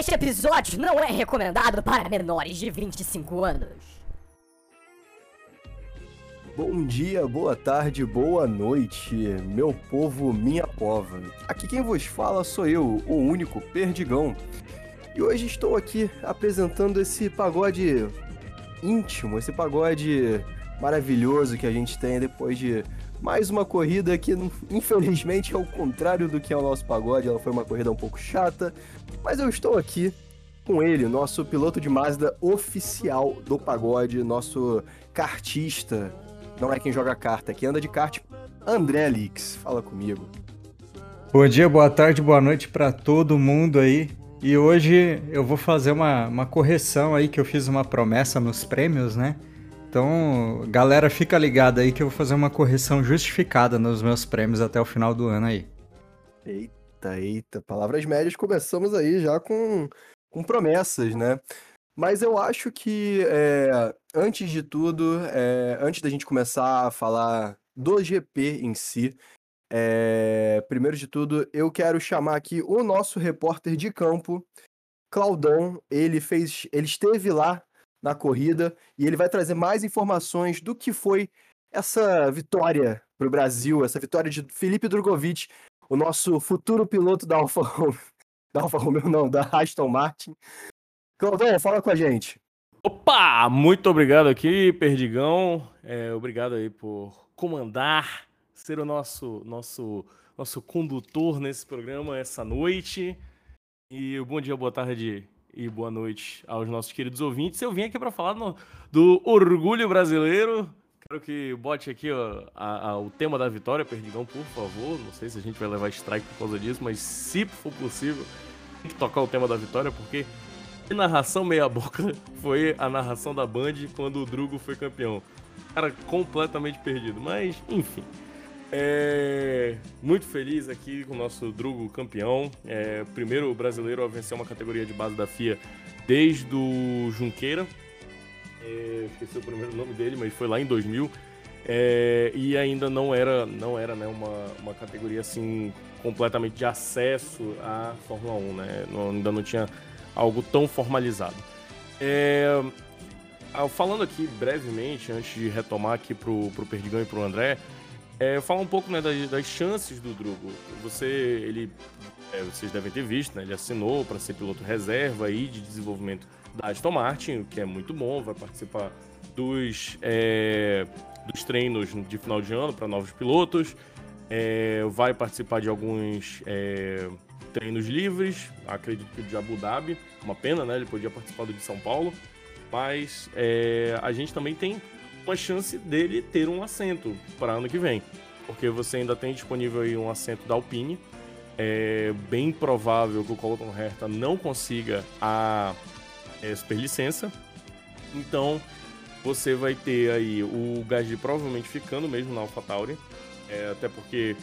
Este episódio não é recomendado para menores de 25 anos. Bom dia, boa tarde, boa noite, meu povo, minha pova. Aqui quem vos fala sou eu, o único perdigão. E hoje estou aqui apresentando esse pagode íntimo, esse pagode maravilhoso que a gente tem depois de mais uma corrida que, infelizmente, é o contrário do que é o nosso pagode. Ela foi uma corrida um pouco chata, mas eu estou aqui com ele, nosso piloto de Mazda oficial do pagode, nosso kartista. Não é quem joga carta, quem anda de kart, André Alix. Fala comigo. Bom dia, boa tarde, boa noite para todo mundo aí. E hoje eu vou fazer uma correção aí, que eu fiz uma promessa nos prêmios, né? Então, galera, fica ligada aí que eu vou fazer uma correção justificada nos meus prêmios até o final do ano aí. Eita, palavras médias, começamos aí já com promessas, né? Mas eu acho que, antes de tudo, antes da gente começar a falar do GP em si, primeiro de tudo, eu quero chamar aqui o nosso repórter de campo, Claudão. Ele esteve lá na corrida e ele vai trazer mais informações do que foi essa vitória para o Brasil, essa vitória de Felipe Drugovich, o nosso futuro piloto da da Aston Martin. Claudão, fala com a gente. Opa, muito obrigado aqui, Perdigão. Obrigado aí por comandar, ser o nosso condutor nesse programa essa noite. E bom dia, boa tarde e boa noite aos nossos queridos ouvintes. Eu vim aqui para falar do orgulho brasileiro. Quero que bote aqui ó, o tema da vitória, Perdigão, por favor. Não sei se a gente vai levar strike por causa disso, mas se for possível, tem que tocar o tema da vitória, porque a narração meia boca foi a narração da Band quando o Drugo foi campeão. Cara completamente perdido, mas enfim. Muito feliz aqui com o nosso Drugo campeão. Primeiro brasileiro a vencer uma categoria de base da FIA desde o Junqueira. Esqueci o primeiro nome dele, mas foi lá em 2000. E ainda não era né, uma categoria assim completamente de acesso à Fórmula 1, né? Ainda não tinha algo tão formalizado. Falando aqui brevemente, antes de retomar aqui pro Perdigão e pro André, fala um pouco né, das chances do Drugo. Vocês devem ter visto, né, ele assinou para ser piloto reserva aí de desenvolvimento da Aston Martin, o que é muito bom, vai participar dos treinos de final de ano para novos pilotos, vai participar de alguns treinos livres, acredito que o de Abu Dhabi, uma pena, né? Ele podia participar do de São Paulo, mas a gente também tem uma chance dele ter um assento para ano que vem, porque você ainda tem disponível aí um assento da Alpine. É bem provável que o Colton Herta não consiga a superlicença, então você vai ter aí o Gasly provavelmente ficando mesmo na AlphaTauri, até porque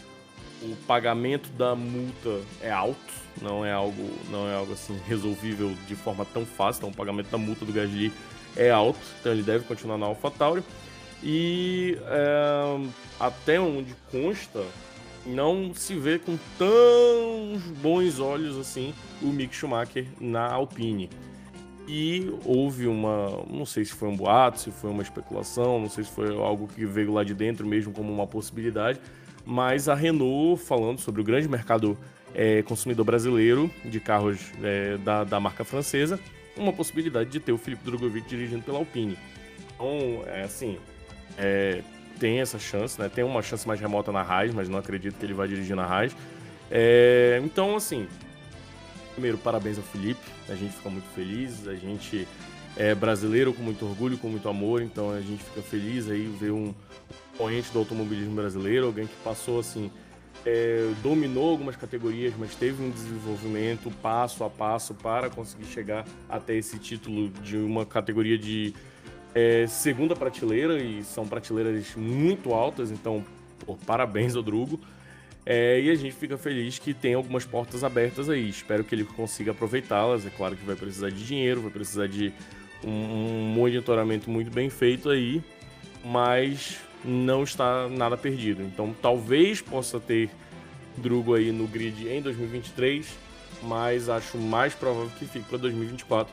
o pagamento da multa é alto, não é algo assim resolvível de forma tão fácil, então o pagamento da multa do Gasly é alto, então ele deve continuar na AlphaTauri e até onde consta, não se vê com tão bons olhos assim o Mick Schumacher na Alpine. E houve não sei se foi um boato, se foi uma especulação, não sei se foi algo que veio lá de dentro mesmo como uma possibilidade, mas a Renault, falando sobre o grande mercado consumidor brasileiro de carros da marca francesa, uma possibilidade de ter o Felipe Drugovich dirigindo pela Alpine. Então, tem essa chance, né? Tem uma chance mais remota na Haas, mas não acredito que ele vai dirigir na Haas. Então, assim, primeiro, parabéns ao Felipe, a gente fica muito feliz, a gente é brasileiro com muito orgulho, com muito amor, então a gente fica feliz aí ver um expoente do automobilismo brasileiro, alguém que passou assim, dominou algumas categorias, mas teve um desenvolvimento passo a passo para conseguir chegar até esse título de uma categoria de segunda prateleira, e são prateleiras muito altas, então parabéns ao Drugo, e a gente fica feliz que tem algumas portas abertas aí, espero que ele consiga aproveitá-las, é claro que vai precisar de dinheiro, vai precisar de um monitoramento muito bem feito aí, mas não está nada perdido, então talvez possa ter Drugo aí no grid em 2023, mas acho mais provável que fique para 2024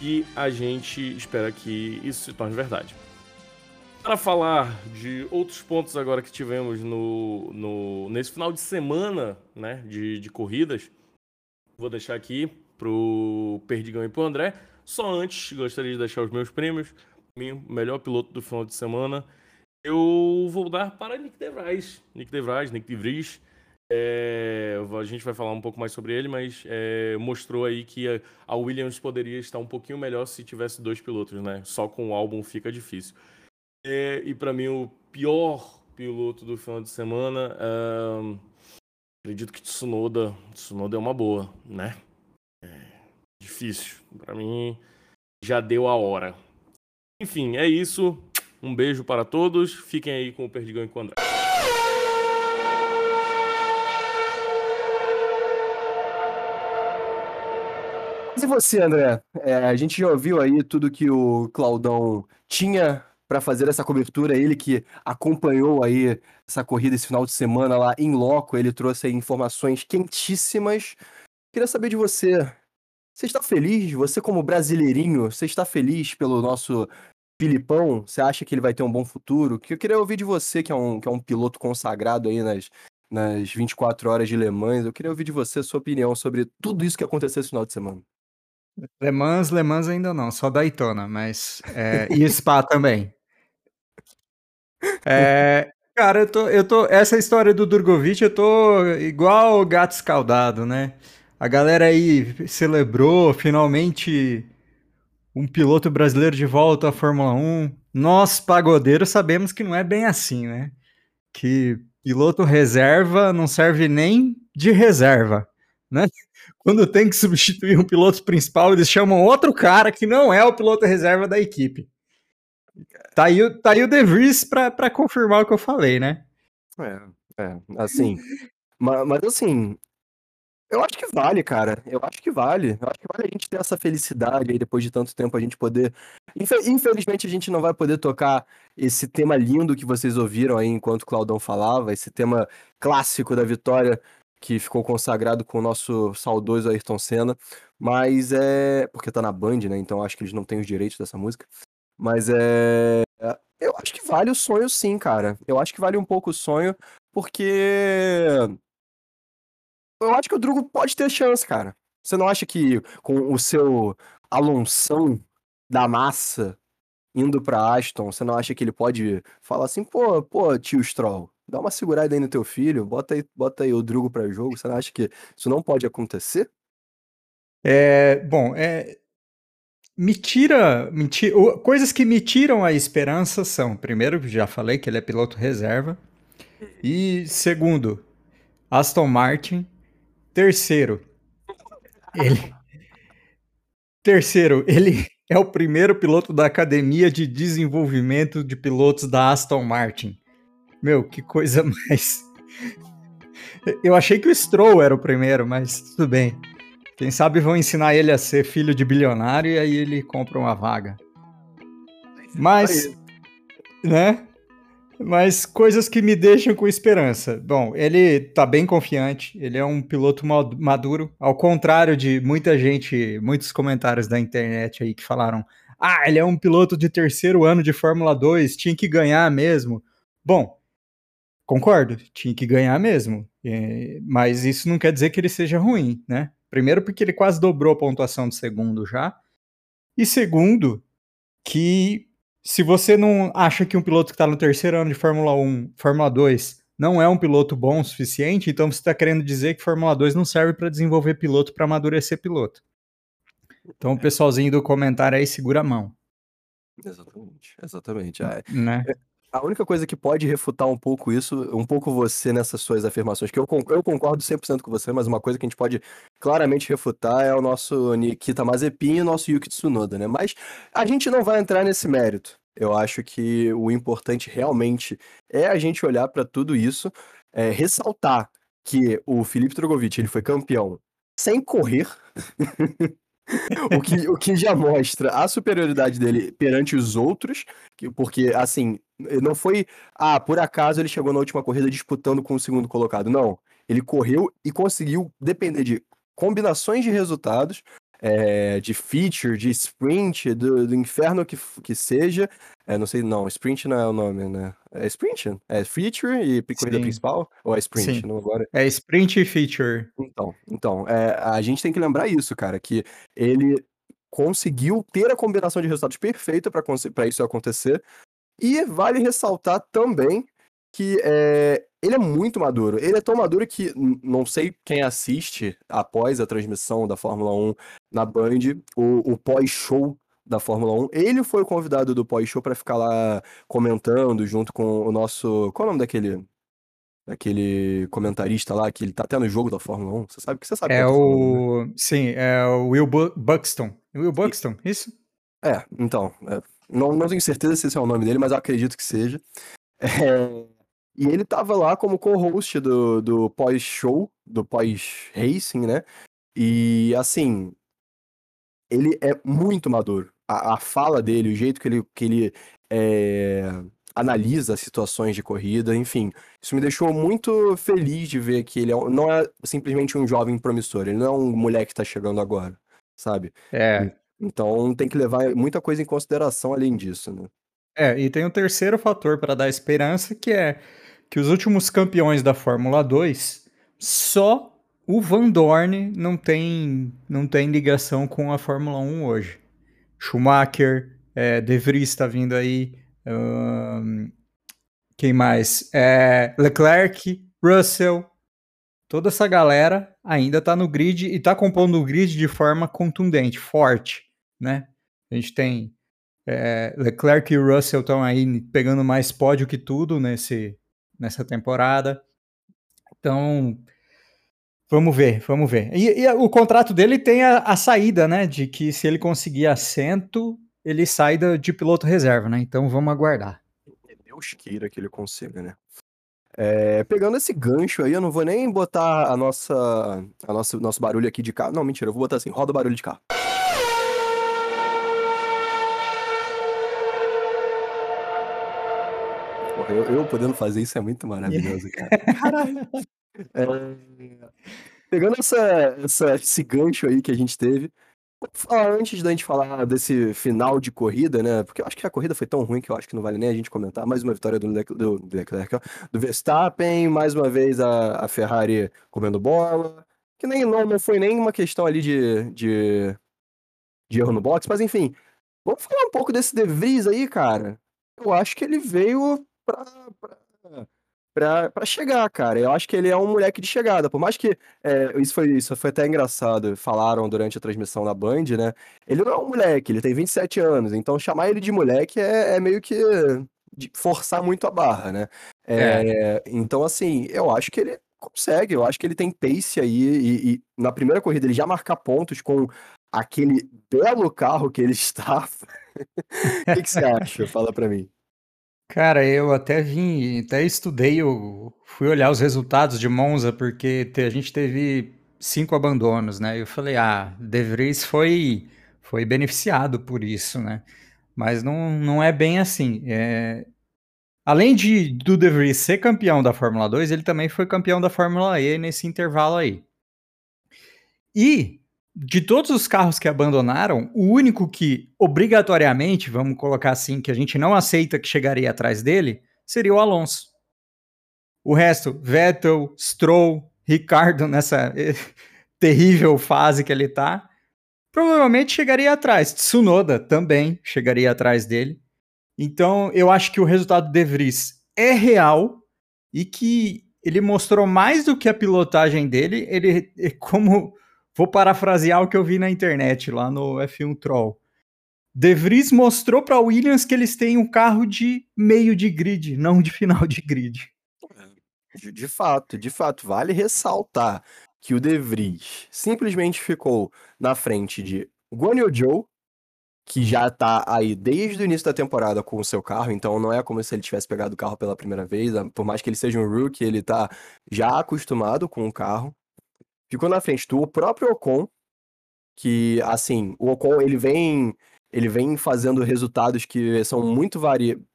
e a gente espera que isso se torne verdade. Para falar de outros pontos agora que tivemos nesse final de semana, né, de corridas, vou deixar aqui para o Perdigão e para o André. Só antes, gostaria de deixar os meus prêmios. Meu melhor piloto do final de semana, eu vou dar para Nyck de Vries. A gente vai falar um pouco mais sobre ele, mas mostrou aí que a Williams poderia estar um pouquinho melhor se tivesse dois pilotos, né? Só com o álbum fica difícil. E para mim, o pior piloto do final de semana, acredito que Tsunoda é uma boa, né? Difícil. Para mim, já deu a hora. Enfim, é isso. Um beijo para todos. Fiquem aí com o Perdigão e com o André. E você, André? A gente já ouviu aí tudo que o Claudão tinha para fazer essa cobertura, ele que acompanhou aí essa corrida esse final de semana lá em loco, ele trouxe aí informações quentíssimas. Queria saber de você, você está feliz? Você como brasileirinho, você está feliz pelo nosso Filipão? Você acha que ele vai ter um bom futuro? Que eu queria ouvir de você, que é um piloto consagrado aí nas 24 horas de Le Mans, eu queria ouvir de você a sua opinião sobre tudo isso que aconteceu esse final de semana. Le Mans ainda não, só Daytona, mas... e Spa também. Cara, eu tô... Essa história do Drugovich, eu tô igual o gato escaldado, né? A galera aí celebrou, finalmente, um piloto brasileiro de volta à Fórmula 1. Nós, pagodeiros, sabemos que não é bem assim, né? Que piloto reserva não serve nem de reserva, né? Quando tem que substituir um piloto principal, eles chamam outro cara que não é o piloto reserva da equipe. Tá aí o De Vries pra confirmar o que eu falei, né? Assim... mas assim... Eu acho que vale, cara. Eu acho que vale a gente ter essa felicidade aí, depois de tanto tempo, a gente poder... Infelizmente, a gente não vai poder tocar esse tema lindo que vocês ouviram aí enquanto o Claudão falava, esse tema clássico da vitória que ficou consagrado com o nosso saudoso Ayrton Senna, mas porque tá na Band, né? Então acho que eles não têm os direitos dessa música. Mas eu acho que vale o sonho, sim, cara. Eu acho que vale um pouco o sonho, porque... Eu acho que o Drugo pode ter chance, cara. Você não acha que com o seu Alonsão da massa indo pra Aston, você não acha que ele pode falar assim, pô, tio Stroll, dá uma segurada aí no teu filho, bota aí o Drugo pra jogo, você não acha que isso não pode acontecer? Coisas que me tiram a esperança são, primeiro, já falei que ele é piloto reserva, e segundo, Aston Martin, terceiro, ele é o primeiro piloto da Academia de Desenvolvimento de Pilotos da Aston Martin. Meu, que coisa mais... Eu achei que o Stroll era o primeiro, mas tudo bem. Quem sabe vão ensinar ele a ser filho de bilionário e aí ele compra uma vaga. Mas, né? Mas coisas que me deixam com esperança. Bom, ele tá bem confiante, ele é um piloto maduro, ao contrário de muita gente, muitos comentários da internet aí que falaram: ah, ele é um piloto de terceiro ano de Fórmula 2, tinha que ganhar mesmo. Bom, concordo, tinha que ganhar mesmo, mas isso não quer dizer que ele seja ruim, né? Primeiro, porque ele quase dobrou a pontuação do segundo já, e segundo, que se você não acha que um piloto que está no terceiro ano de Fórmula 1, Fórmula 2, não é um piloto bom o suficiente, então você está querendo dizer que Fórmula 2 não serve para desenvolver piloto, para amadurecer piloto. Então o pessoalzinho do comentário aí segura a mão. Exatamente. Né? A única coisa que pode refutar um pouco isso, um pouco você nessas suas afirmações, que eu concordo 100% com você, mas uma coisa que a gente pode claramente refutar é o nosso Nikita Mazepin e o nosso Yuki Tsunoda, né? Mas a gente não vai entrar nesse mérito. Eu acho que o importante realmente é a gente olhar para tudo isso, ressaltar que o Felipe Drugovich, ele foi campeão sem correr, o que já mostra a superioridade dele perante os outros, porque, assim, não foi, por acaso ele chegou na última corrida disputando com o segundo colocado, não, ele correu e conseguiu depender de combinações de resultados, de feature, de sprint, do inferno que seja. Não sei, não, sprint não é o nome, né? É sprint? É feature e corrida principal? Ou é sprint? Não, agora... É sprint e feature. Então, a gente tem que lembrar isso, cara, que ele conseguiu ter a combinação de resultados perfeita para isso acontecer. E vale ressaltar também que ele é muito maduro. Ele é tão maduro que não sei quem assiste após a transmissão da Fórmula 1 na Band, o pós-show da Fórmula 1. Ele foi o convidado do pós-show para ficar lá comentando junto com o nosso... Qual é o nome daquele comentarista lá que ele tá até no jogo da Fórmula 1? Você sabe que você sabe. Sim, é o Will Buxton. Will Buxton, isso? É, então... Não tenho certeza se esse é o nome dele, mas eu acredito que seja. E ele tava lá como co-host do pós-show, do pós-racing, né? E, assim, ele é muito maduro. A fala dele, o jeito que ele analisa as situações de corrida, enfim. Isso me deixou muito feliz de ver que ele não é simplesmente um jovem promissor. Ele não é um moleque que tá chegando agora, sabe? Então tem que levar muita coisa em consideração além disso, né? E tem um terceiro fator para dar esperança, que é que os últimos campeões da Fórmula 2, só o Van Dorn não tem ligação com a Fórmula 1 hoje. Schumacher, De Vries está vindo aí, quem mais? Leclerc, Russell, toda essa galera ainda está no grid e está compondo o grid de forma contundente, forte, né? A gente tem Leclerc e Russell estão aí pegando mais pódio que tudo nessa temporada. Então, vamos ver. E o contrato dele tem a saída, né? De que se ele conseguir assento, ele sai de piloto reserva, né? Então, vamos aguardar. Deus queira que ele consiga, né? Pegando esse gancho aí, eu não vou nem botar nosso barulho aqui de carro. Não, mentira, eu vou botar assim, roda o barulho de carro. Eu podendo fazer isso é muito maravilhoso, cara. Caralho. Pegando esse gancho aí que a gente teve, antes da gente falar desse final de corrida, né? Porque eu acho que a corrida foi tão ruim que eu acho que não vale nem a gente comentar. Mais uma vitória do Verstappen, mais uma vez a Ferrari comendo bola, que não foi nenhuma questão ali de erro no box, mas enfim, vamos falar um pouco desse De Vries aí, cara. Eu acho que ele veio pra chegar, cara. Eu acho que ele é um moleque de chegada. Por mais que... Isso foi até engraçado. Falaram durante a transmissão da Band, né? Ele não é um moleque, ele tem 27 anos. Então, chamar ele de moleque é meio que forçar muito a barra, né? Então, assim, eu acho que ele consegue. Eu acho que ele tem pace aí. E na primeira corrida, ele já marcar pontos com aquele belo carro que ele está. O que você acha? Fala pra mim. Cara, eu até estudei, eu fui olhar os resultados de Monza, porque a gente teve 5 abandonos, né? Eu falei, De Vries foi beneficiado por isso, né? Mas não é bem assim. Além do De Vries ser campeão da Fórmula 2, ele também foi campeão da Fórmula E nesse intervalo aí. E de todos os carros que abandonaram, o único que, obrigatoriamente, vamos colocar assim, que a gente não aceita que chegaria atrás dele, seria o Alonso. O resto, Vettel, Stroll, Ricardo, nessa terrível fase que ele tá, provavelmente chegaria atrás. Tsunoda também chegaria atrás dele. Então, eu acho que o resultado do De Vries é real e que ele mostrou mais do que a pilotagem dele, ele é como... Vou parafrasear o que eu vi na internet, lá no F1 Troll. De Vries mostrou para Williams que eles têm um carro de meio de grid, não de final de grid. De fato. Vale ressaltar que o De Vries simplesmente ficou na frente de Guan Yu Zhou, que já tá aí desde o início da temporada com o seu carro, então não é como se ele tivesse pegado o carro pela primeira vez. Por mais que ele seja um rookie, ele tá já acostumado com o carro. Ficou na frente do próprio Ocon, que, assim, o Ocon, ele vem fazendo resultados que são muito ele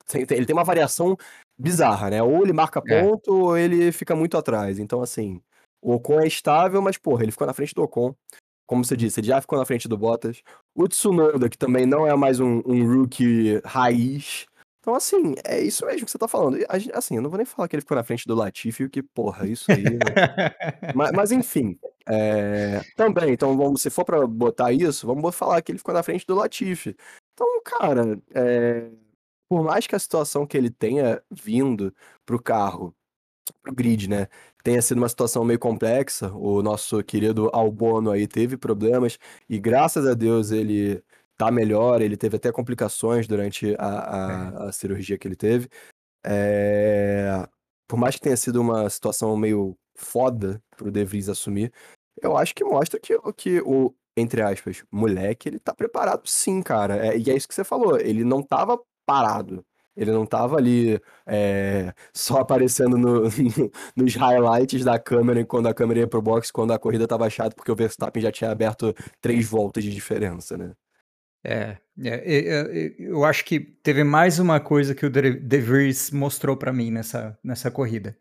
tem uma variação bizarra, né? Ou ele marca ponto, ou ele fica muito atrás. Então, assim, O Ocon é estável, mas, porra, ele ficou na frente do Ocon. Como você disse, ele já ficou na frente do Bottas. O Tsunoda, que também não é mais um rookie raiz. Então, assim, é isso mesmo que você tá falando. Assim, eu não vou nem falar que ele ficou na frente do Latifi, que, porra, isso aí... né? mas, enfim, também, então, se for pra botar isso, vamos falar que ele ficou na frente do Latifi. Então, cara, por mais que a situação que ele tenha vindo pro carro, pro grid, né, tenha sido uma situação meio complexa, o nosso querido Albono aí teve problemas, e graças a Deus ele tá melhor, ele teve até complicações durante a cirurgia que ele teve. Por mais que tenha sido uma situação meio foda pro De Vries assumir, eu acho que mostra que o, entre aspas, moleque, ele tá preparado sim, cara. E é isso que você falou, ele não tava parado. Ele não tava ali só aparecendo nos highlights da câmera, quando a câmera ia pro box, quando a corrida tava chata, porque o Verstappen já tinha aberto 3 voltas de diferença, né? Eu acho que teve mais uma coisa que o De Vries mostrou pra mim nessa corrida.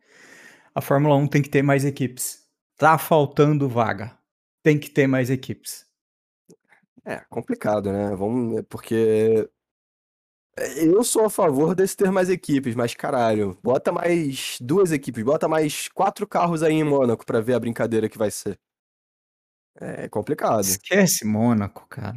A Fórmula 1 tem que ter mais equipes. Tá faltando vaga. Tem que ter mais equipes. É complicado, né? Porque... eu sou a favor desse ter mais equipes, mas caralho, bota mais 2 equipes, bota mais 4 carros aí em Mônaco pra ver a brincadeira que vai ser. É complicado. Esquece Mônaco, cara.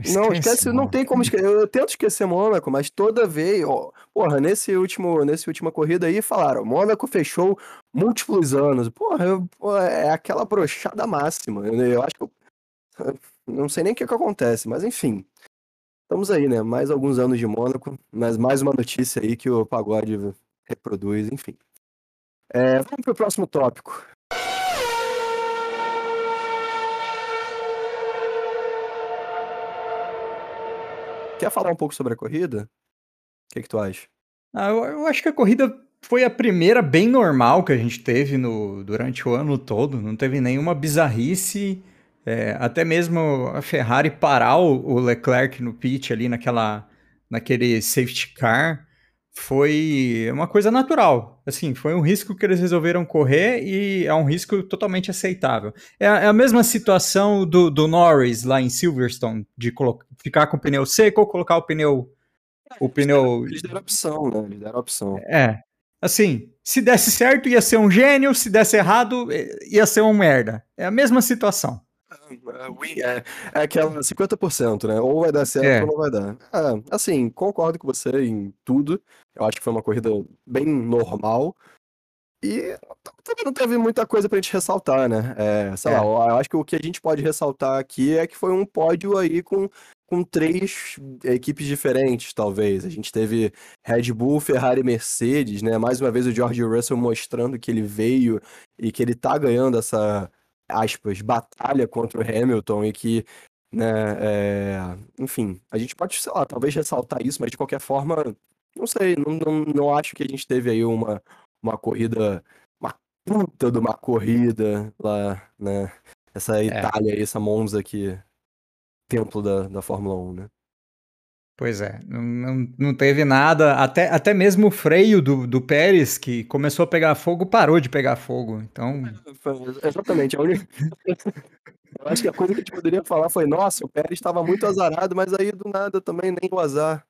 Não tem como esquecer. Eu tento esquecer Mônaco, mas toda vez, ó, porra, nessa última corrida aí falaram, Mônaco fechou múltiplos anos. Porra, é aquela brochada máxima. Eu acho que eu não sei nem o que acontece, mas enfim. Estamos aí, né? Mais alguns anos de Mônaco, mas mais uma notícia aí que o Pagode reproduz, enfim. Vamos para o próximo tópico. Quer falar um pouco sobre a corrida? O que tu acha? Eu acho que a corrida foi a primeira bem normal que a gente teve durante o ano todo. Não teve nenhuma bizarrice... até mesmo a Ferrari parar o Leclerc no pit ali naquele safety car foi uma coisa natural, assim, foi um risco que eles resolveram correr e é um risco totalmente aceitável. É a mesma situação do Norris lá em Silverstone, de ficar com o pneu seco ou colocar o pneu... Eles deram opção, né? Eles deram opção. Assim, se desse certo ia ser um gênio, se desse errado ia ser um merda. É a mesma situação. É aquela 50%, né? Ou vai dar certo ou não vai dar. Assim, concordo com você em tudo. Eu acho que foi uma corrida bem normal. E também não teve muita coisa pra gente ressaltar, né? Sei lá, eu acho que o que a gente pode ressaltar aqui é que foi um pódio aí com 3 equipes diferentes, talvez. A gente teve Red Bull, Ferrari e Mercedes, né? Mais uma vez o George Russell mostrando que ele veio e que ele tá ganhando essa... aspas, batalha contra o Hamilton e que, né, enfim, a gente pode, sei lá, talvez ressaltar isso, mas de qualquer forma, não sei, não acho que a gente teve aí uma corrida, uma puta de uma corrida lá, né, essa Itália, essa Monza aqui, templo da Fórmula 1, né. Pois é, não teve nada, até mesmo o freio do Pérez, que começou a pegar fogo, parou de pegar fogo, então... Exatamente, eu acho que a coisa que a gente poderia falar foi, nossa, o Pérez estava muito azarado, mas aí do nada também nem o azar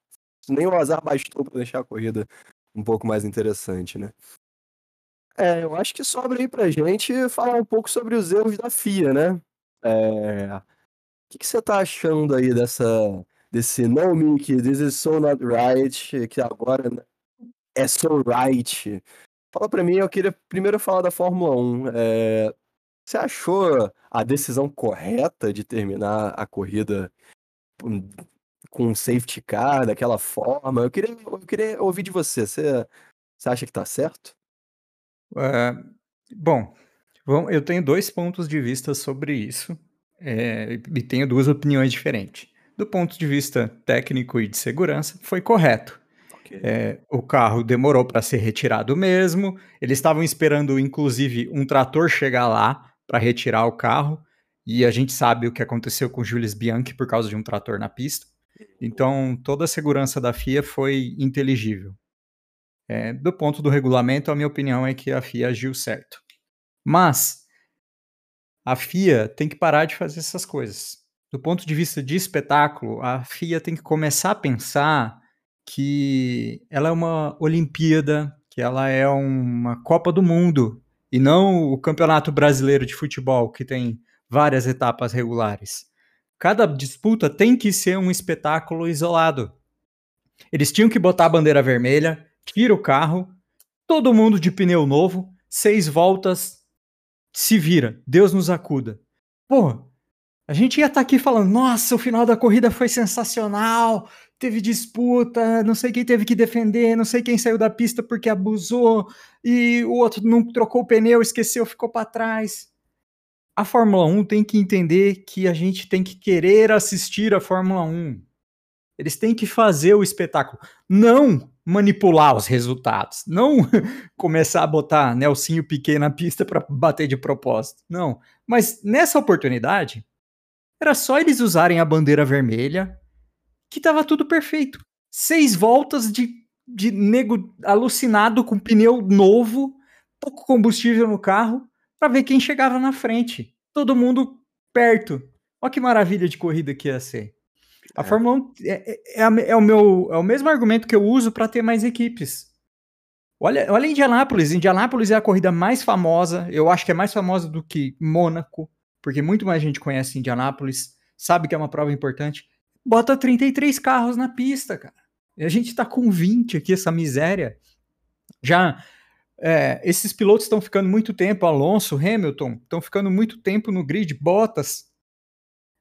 bastou para deixar a corrida um pouco mais interessante, né? Eu acho que sobra aí pra gente falar um pouco sobre os erros da FIA, né? O que você tá achando aí desse não, Mickey, this is so not right, que agora é so right. Fala pra mim, eu queria primeiro falar da Fórmula 1. Você achou a decisão correta de terminar a corrida com um safety car daquela forma? Eu queria ouvir de você. Você acha que tá certo? Bom, eu tenho 2 pontos de vista sobre isso, e tenho 2 opiniões diferentes. Do ponto de vista técnico e de segurança, foi correto. Okay. O carro demorou para ser retirado mesmo. Eles estavam esperando, inclusive, um trator chegar lá para retirar o carro. E a gente sabe o que aconteceu com o Jules Bianchi por causa de um trator na pista. Então, toda a segurança da FIA foi inteligível. Do ponto do regulamento, a minha opinião é que a FIA agiu certo. Mas, A FIA tem que parar de fazer essas coisas. Do ponto de vista de espetáculo, a FIA tem que começar a pensar que ela é uma Olimpíada, que ela é uma Copa do Mundo, e não o Campeonato Brasileiro de Futebol, que tem várias etapas regulares. Cada disputa tem que ser um espetáculo isolado. Eles tinham que botar a bandeira vermelha, tira o carro, todo mundo de pneu novo, 6 voltas, se vira, Deus nos acuda. Porra, a gente ia estar aqui falando, nossa, o final da corrida foi sensacional, teve disputa, não sei quem teve que defender, não sei quem saiu da pista porque abusou, e o outro não trocou o pneu, esqueceu, ficou para trás. A Fórmula 1 tem que entender que a gente tem que querer assistir a Fórmula 1. Eles têm que fazer o espetáculo, não manipular os resultados, não começar a botar Nelsinho Piquet na pista para bater de propósito, não. Mas nessa oportunidade, era só eles usarem a bandeira vermelha que estava tudo perfeito. 6 voltas de nego alucinado com pneu novo, pouco combustível no carro, para ver quem chegava na frente. Todo mundo perto. Olha que maravilha de corrida que ia ser. A Fórmula 1 é o mesmo argumento que eu uso para ter mais equipes. Olha Indianápolis. Indianápolis é a corrida mais famosa. Eu acho que é mais famosa do que Mônaco, porque muito mais gente conhece Indianápolis, sabe que é uma prova importante. Bota 33 carros na pista, cara. E a gente tá com 20 aqui, essa miséria. Esses pilotos estão ficando muito tempo, Alonso, Hamilton, estão ficando muito tempo no grid, Bottas.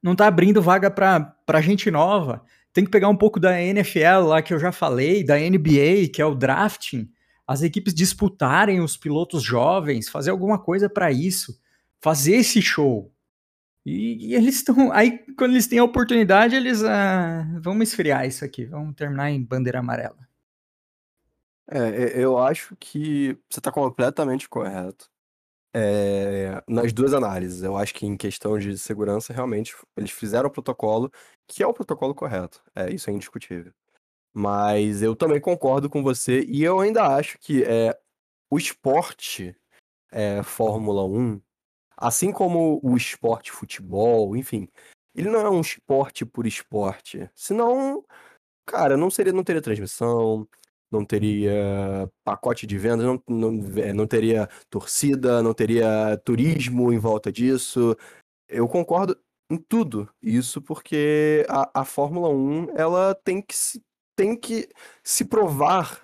Não tá abrindo vaga pra gente nova. Tem que pegar um pouco da NFL lá que eu já falei, da NBA, que é o drafting. As equipes disputarem os pilotos jovens, fazer alguma coisa pra isso. Fazer esse show. E eles estão... Aí, quando eles têm a oportunidade, eles... vamos esfriar isso aqui. Vamos terminar em bandeira amarela. Eu acho que você tá completamente correto. Nas duas análises, eu acho que em questão de segurança, realmente, eles fizeram o protocolo, que é o protocolo correto, isso é indiscutível. Mas eu também concordo com você, e eu ainda acho que o esporte Fórmula 1, assim como o esporte futebol, enfim, ele não é um esporte por esporte, senão, cara, não teria transmissão, não teria pacote de vendas, não teria torcida, não teria turismo em volta disso. Eu concordo em tudo isso, porque a Fórmula 1 ela tem que se provar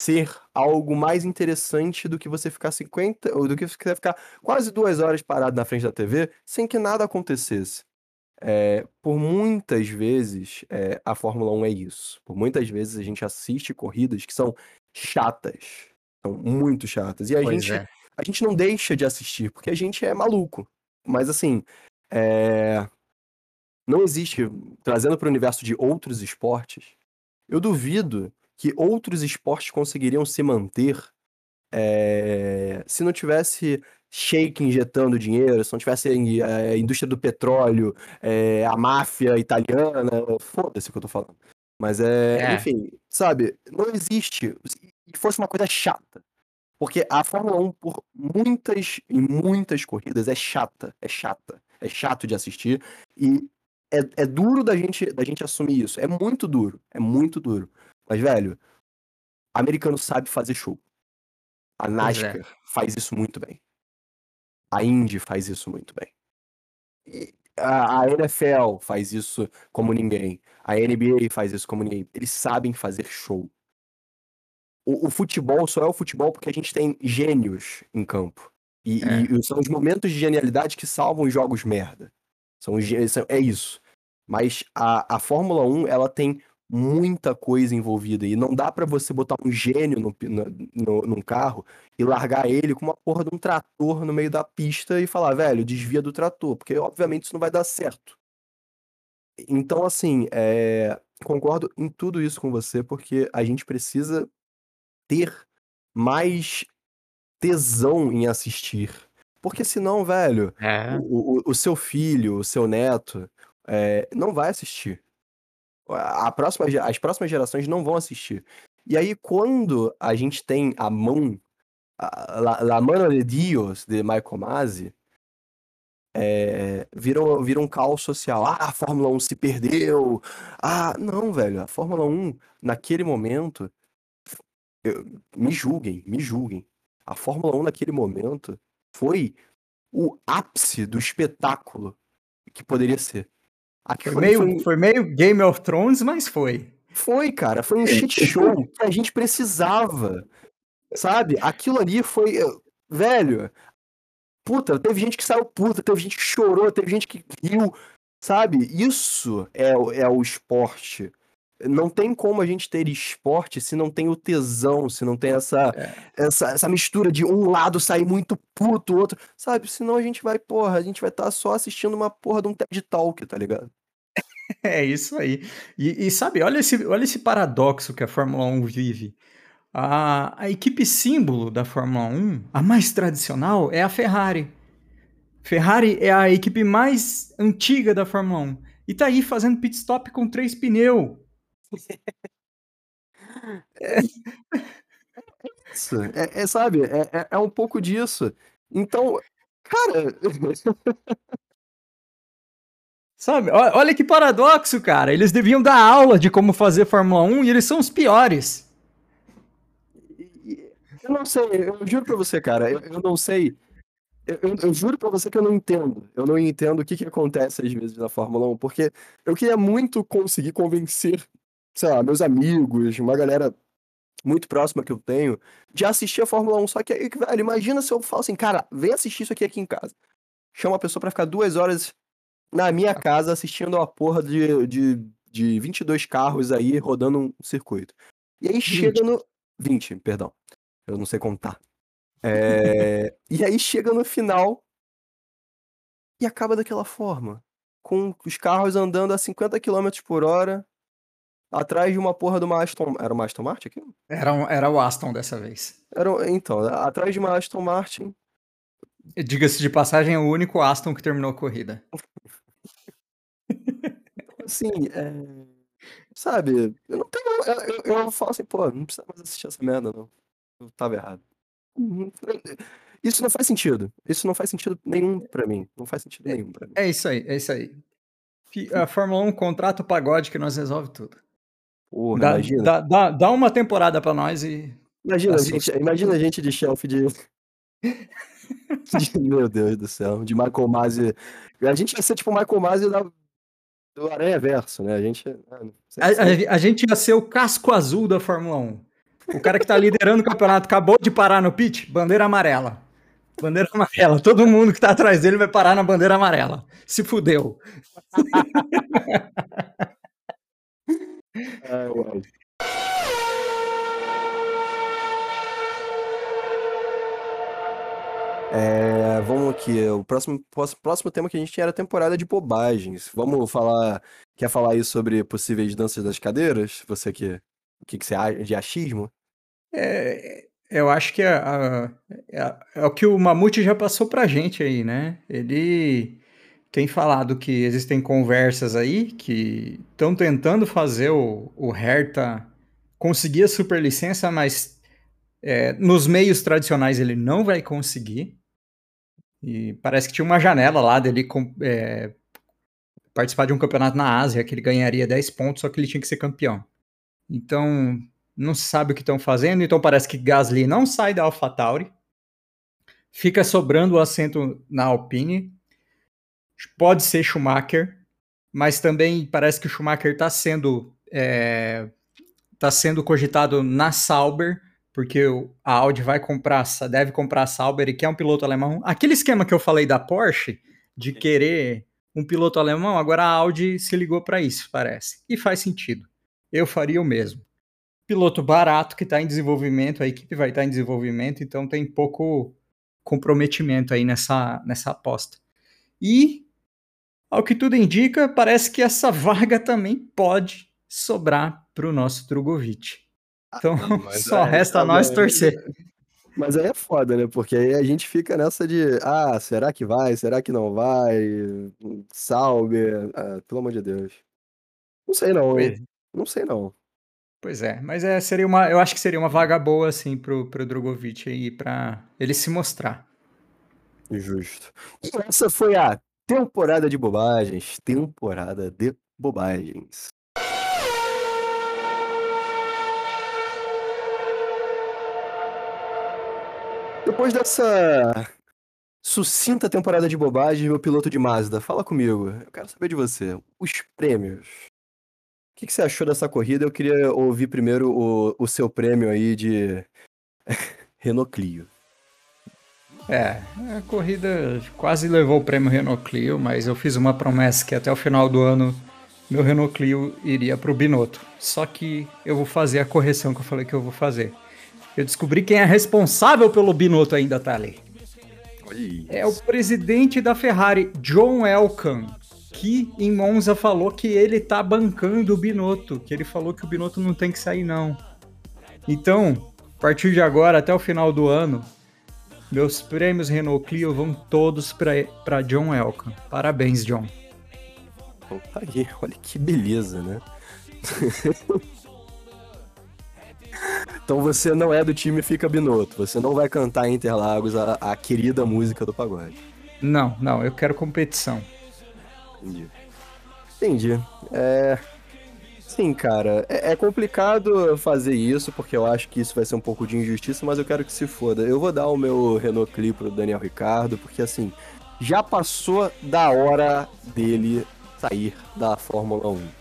ser algo mais interessante do que você ficar do que você ficar quase 2 horas parado na frente da TV sem que nada acontecesse. Por muitas vezes a Fórmula 1 é isso. Por muitas vezes a gente assiste corridas que são chatas, são muito chatas, e a gente não deixa de assistir porque a gente é maluco. Mas assim, não existe, trazendo para o universo de outros esportes, eu duvido que outros esportes conseguiriam se manter se não tivesse Sheik injetando dinheiro, se não tivesse a indústria do petróleo, a máfia italiana, foda-se o que eu tô falando. Mas enfim, sabe, não existe. Se fosse uma coisa chata, porque a Fórmula 1 por muitas e muitas corridas é chata, é chato de assistir e é duro da gente assumir isso. É muito duro. Mas, velho, americano sabe fazer show. A NASCAR faz isso muito bem. A Indy faz isso muito bem. E a NFL faz isso como ninguém. A NBA faz isso como ninguém. Eles sabem fazer show. O futebol só é o futebol porque a gente tem gênios em campo. E são os momentos de genialidade que salvam os jogos merda. É isso. Mas a Fórmula 1, ela tem muita coisa envolvida. E não dá pra você botar um gênio num carro e largar ele com uma porra de um trator no meio da pista e falar, velho, desvia do trator, porque obviamente isso não vai dar certo. Então, assim, concordo em tudo isso com você, porque a gente precisa ter mais tesão em assistir. Porque senão, velho, o seu filho, o seu neto, não vai assistir. As próximas gerações não vão assistir. E aí, quando a gente tem a mão, la mano de Dios, de Michael Masi, Vira um caos social. Ah, a Fórmula 1 se perdeu. Ah, não, velho. A Fórmula 1, naquele momento, me julguem. A Fórmula 1, naquele momento, foi o ápice do espetáculo que poderia ser. Foi meio Game of Thrones, mas foi. Foi, cara. Foi um shit show que a gente precisava. Sabe? Aquilo ali foi... Velho... Puta, teve gente que saiu puta, teve gente que chorou, teve gente que riu, sabe? Isso é o esporte. Não tem como a gente ter esporte se não tem o tesão, se não tem essa mistura de um lado sair muito puto, o outro... Sabe? Senão a gente vai estar só assistindo uma porra de um TED Talk, tá ligado? É isso aí. E sabe, olha esse paradoxo que a Fórmula 1 vive. A equipe símbolo da Fórmula 1, a mais tradicional, é a Ferrari. Ferrari é a equipe mais antiga da Fórmula 1. E tá aí fazendo pit stop com 3 pneus. Sabe? É um pouco disso. Então, cara... Sabe? Olha que paradoxo, cara. Eles deviam dar aula de como fazer Fórmula 1 e eles são os piores. Eu não sei, eu juro pra você, cara, eu não sei, eu juro pra você que eu não entendo o que acontece às vezes na Fórmula 1, porque eu queria muito conseguir convencer, sei lá, meus amigos, uma galera muito próxima que eu tenho, de assistir a Fórmula 1, só que, velho, imagina se eu falo assim, cara, vem assistir isso aqui em casa, chama a pessoa pra ficar 2 horas na minha casa assistindo a porra de 22 carros aí rodando um circuito, e aí chega no... 20, perdão. Eu não sei contar. E aí chega no final e acaba daquela forma. Com os carros andando a 50 km por hora atrás de uma porra de uma Aston... Era uma Aston Martin aqui? Era o Aston dessa vez. Então, atrás de uma Aston Martin. Diga-se de passagem, é o único Aston que terminou a corrida. Assim, sabe? Eu não tenho... Eu falo assim, pô, não precisa mais assistir essa merda, não. Eu tava errado. Isso não faz sentido. Isso não faz sentido nenhum pra mim. Não faz sentido nenhum pra mim. É isso aí. A Fórmula 1 contrata o Pagode que nós resolve tudo. Porra, imagina. Dá uma temporada pra nós e... Imagina a gente de shelf de... Meu Deus do céu. De Michael Masi. A gente ia ser tipo o Michael Masi do Aranha Verso, né? A gente ia ser o Casco Azul da Fórmula 1. O cara que tá liderando o campeonato acabou de parar no pit, bandeira amarela. Bandeira amarela. Todo mundo que tá atrás dele vai parar na bandeira amarela. Se fudeu. Vamos aqui. O próximo tema que a gente tinha era temporada de bobagens. Vamos falar... Quer falar aí sobre possíveis danças das cadeiras? Você aqui... O que você acha de achismo? Eu acho que é o que o Mamute já passou pra gente aí, né? Ele tem falado que existem conversas aí que estão tentando fazer o Hertha conseguir a superlicença, mas nos meios tradicionais ele não vai conseguir. E parece que tinha uma janela lá dele participar de um campeonato na Ásia que ele ganharia 10 pontos, só que ele tinha que ser campeão. Então, não se sabe o que estão fazendo. Então, parece que Gasly não sai da AlphaTauri. Fica sobrando o assento na Alpine. Pode ser Schumacher. Mas também parece que o Schumacher está sendo, tá sendo cogitado na Sauber. Porque a Audi deve comprar a Sauber e quer um piloto alemão. Aquele esquema que eu falei da Porsche, de querer um piloto alemão, agora a Audi se ligou para isso, parece. E faz sentido. Eu faria o mesmo. Piloto barato que está em desenvolvimento, a equipe vai estar em desenvolvimento, então tem pouco comprometimento aí nessa aposta. E, ao que tudo indica, parece que essa vaga também pode sobrar para o nosso Drugovich. Então, só resta nós torcer. Mas aí é foda, né? Porque aí a gente fica nessa de, será que vai? Será que não vai? Sauber? Pelo amor de Deus. Não sei não, hein? Não sei, não. Pois é, mas eu acho que seria uma vaga boa, assim, pro Drugovich aí, pra ele se mostrar. Justo. E essa foi a temporada de bobagens. Temporada de bobagens. Depois dessa sucinta temporada de bobagens, meu piloto de Mazda, fala comigo. Eu quero saber de você. Os prêmios. O que você achou dessa corrida? Eu queria ouvir primeiro o seu prêmio aí de Renault Clio. É, a corrida quase levou o prêmio Renault Clio, mas eu fiz uma promessa que até o final do ano meu Renault Clio iria pro Binotto. Só que eu vou fazer a correção que eu falei que eu vou fazer. Eu descobri quem é responsável pelo Binotto ainda tá ali. É o presidente da Ferrari, John Elkann, que em Monza falou que ele tá bancando o Binotto, que ele falou que o Binotto não tem que sair não. Então, a partir de agora, até o final do ano, meus prêmios Renault Clio vão todos para John Elkann. Parabéns, John. Opa, olha que beleza, né? Então você não é do time Fica Binotto, você não vai cantar em Interlagos a querida música do pagode. Não, não, eu quero competição. Entendi. Entendi. É... Sim, cara, é complicado fazer isso, porque eu acho que isso vai ser um pouco de injustiça, mas eu quero que se foda. Eu vou dar o meu Renault Clio pro Daniel Ricciardo, porque assim, já passou da hora dele sair da Fórmula 1.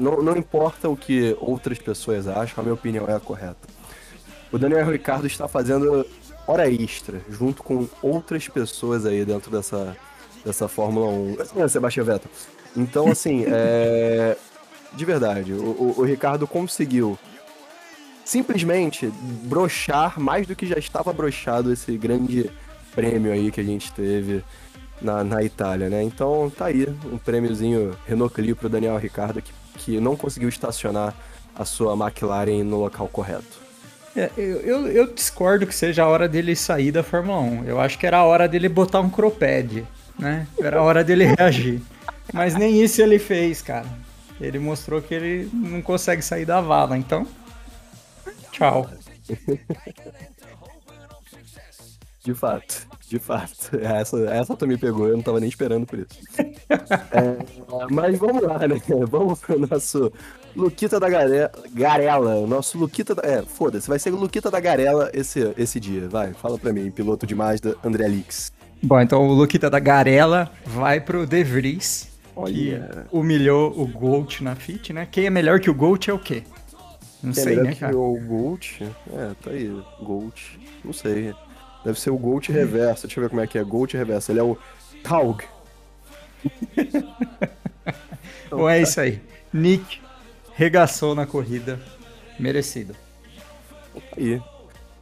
Não importa o que outras pessoas acham, a minha opinião é a correta. O Daniel Ricciardo está fazendo hora extra, junto com outras pessoas aí dentro dessa Fórmula 1. Sebastian Vettel. Então, assim, de verdade, o Ricardo conseguiu simplesmente broxar mais do que já estava broxado esse grande prêmio aí que a gente teve na Itália, né? Então tá aí um prêmiozinho Renault Clio pro Daniel Ricciardo que não conseguiu estacionar a sua McLaren no local correto. Eu discordo que seja a hora dele sair da Fórmula 1. Eu acho que era a hora dele botar um croped, né? Era a hora dele reagir. Mas nem isso ele fez, cara. Ele mostrou que ele não consegue sair da vala, então... Tchau. De fato, de fato. Essa tu me pegou, eu não tava nem esperando por isso. Mas vamos lá, né? Vamos pro nosso Luquita da Garela. Nosso Luquita da... foda-se, vai ser Luquita da Garela esse dia. Vai, fala pra mim, piloto de Mazda, André Alix. Bom, então o Luquita da Garela vai pro De Vries. Olha. Que humilhou o Gold na FIT, né? Quem é melhor que o Gold é o quê? Não sei, né, cara? Que o Gold? Tá aí. Gold. Não sei. Deve ser o Gold reverso. Deixa eu ver como é que é. Gold reverso. Ele é o Taug. Então, bom, é isso aí. Nyck regaçou na corrida. Merecido. Aí.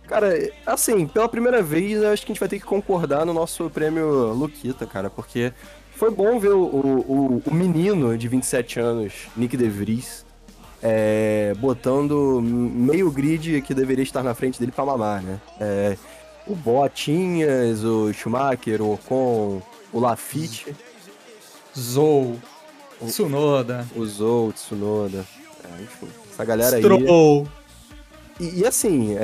Cara, assim, pela primeira vez, eu acho que a gente vai ter que concordar no nosso prêmio Luquita, cara, porque... Foi bom ver o menino de 27 anos, Nyck de Vries, botando meio grid que deveria estar na frente dele pra mamar, né? O Bottinhas, o Schumacher, o Ocon, o Lafitte. Zou, Tsunoda. O Zou, Tsunoda. Enfim, essa galera aí. Stroll. E assim,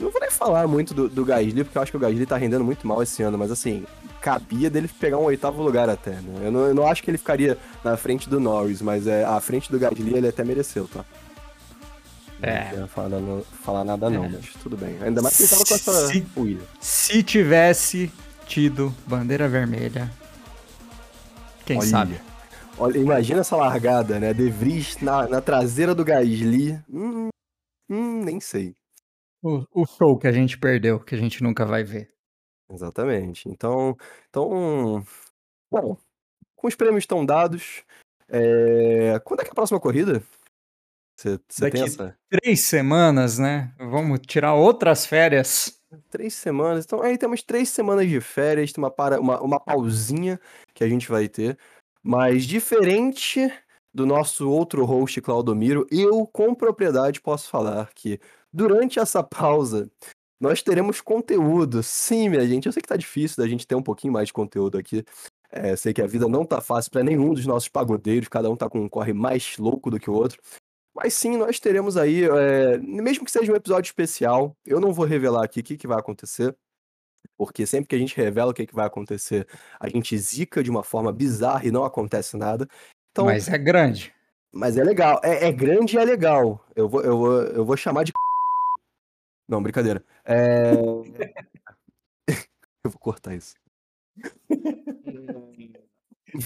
não vou nem falar muito do Gasly, porque eu acho que o Gasly tá rendendo muito mal esse ano, mas assim, cabia dele pegar um 8º lugar até, né? Eu não acho que ele ficaria na frente do Norris, mas à frente do Gasly ele até mereceu, tá? Não queria falar nada não, mas tudo bem. Ainda mais que ele tava com essa pulha. Se tivesse tido bandeira vermelha, quem sabe? Olha, imagina essa largada, né? De Vries na traseira do Gasly. Nem sei. O show que a gente perdeu, que a gente nunca vai ver. Exatamente. Então bom, com os prêmios estão dados, quando é que é a próxima corrida? Você tem essa? 3 semanas, né? Vamos tirar outras férias. 3 semanas. Então aí temos 3 semanas de férias, tem uma pausinha que a gente vai ter. Mas diferente do nosso outro host, Claudomiro, eu com propriedade posso falar que durante essa pausa, nós teremos conteúdo. Sim, minha gente, eu sei que tá difícil da gente ter um pouquinho mais de conteúdo aqui. Sei que a vida não tá fácil para nenhum dos nossos pagodeiros, cada um tá com um corre mais louco do que o outro. Mas sim, nós teremos aí, mesmo que seja um episódio especial, eu não vou revelar aqui o que vai acontecer, Porque sempre que a gente revela o que, é que vai acontecer, a gente zica de uma forma bizarra e não acontece nada. Então, mas é grande. Mas é legal. É grande e é legal. Eu vou chamar de... Não, brincadeira. Eu vou cortar isso.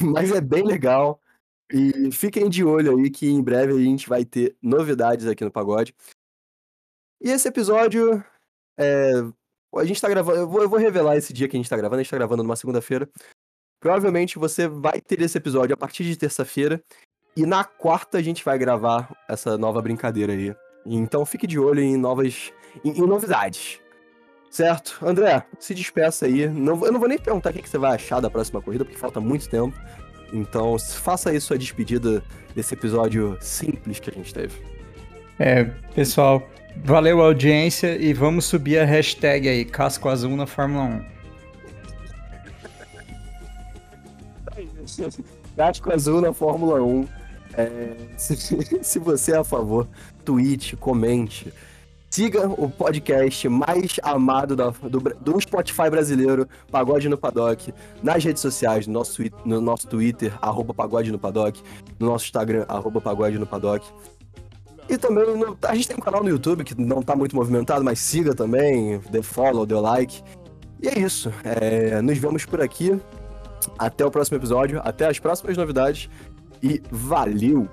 Mas é bem legal. E fiquem de olho aí que em breve a gente vai ter novidades aqui no Pagode. E esse episódio... A gente tá gravando... Eu vou revelar esse dia que a gente tá gravando. A gente tá gravando numa segunda-feira. Provavelmente você vai ter esse episódio a partir de terça-feira. E na quarta a gente vai gravar essa nova brincadeira aí. Então fique de olho em novas... Em novidades. Certo? André, se despeça aí. Eu não vou nem perguntar o que você vai achar da próxima corrida, porque falta muito tempo. Então faça aí sua despedida desse episódio simples que a gente teve. Pessoal... Valeu, audiência, e vamos subir a hashtag aí, Casco Azul na Fórmula 1. Casco Azul na Fórmula 1. Se você é a favor, tweet, comente. Siga o podcast mais amado do Spotify brasileiro, Pagode no Paddock, nas redes sociais, no nosso Twitter, @PagodeNoPaddock, no nosso Instagram, @PagodeNoPaddock. E também, a gente tem um canal no YouTube que não tá muito movimentado, mas siga também, dê follow, dê like. E é isso, nos vemos por aqui, até o próximo episódio, até as próximas novidades e valeu!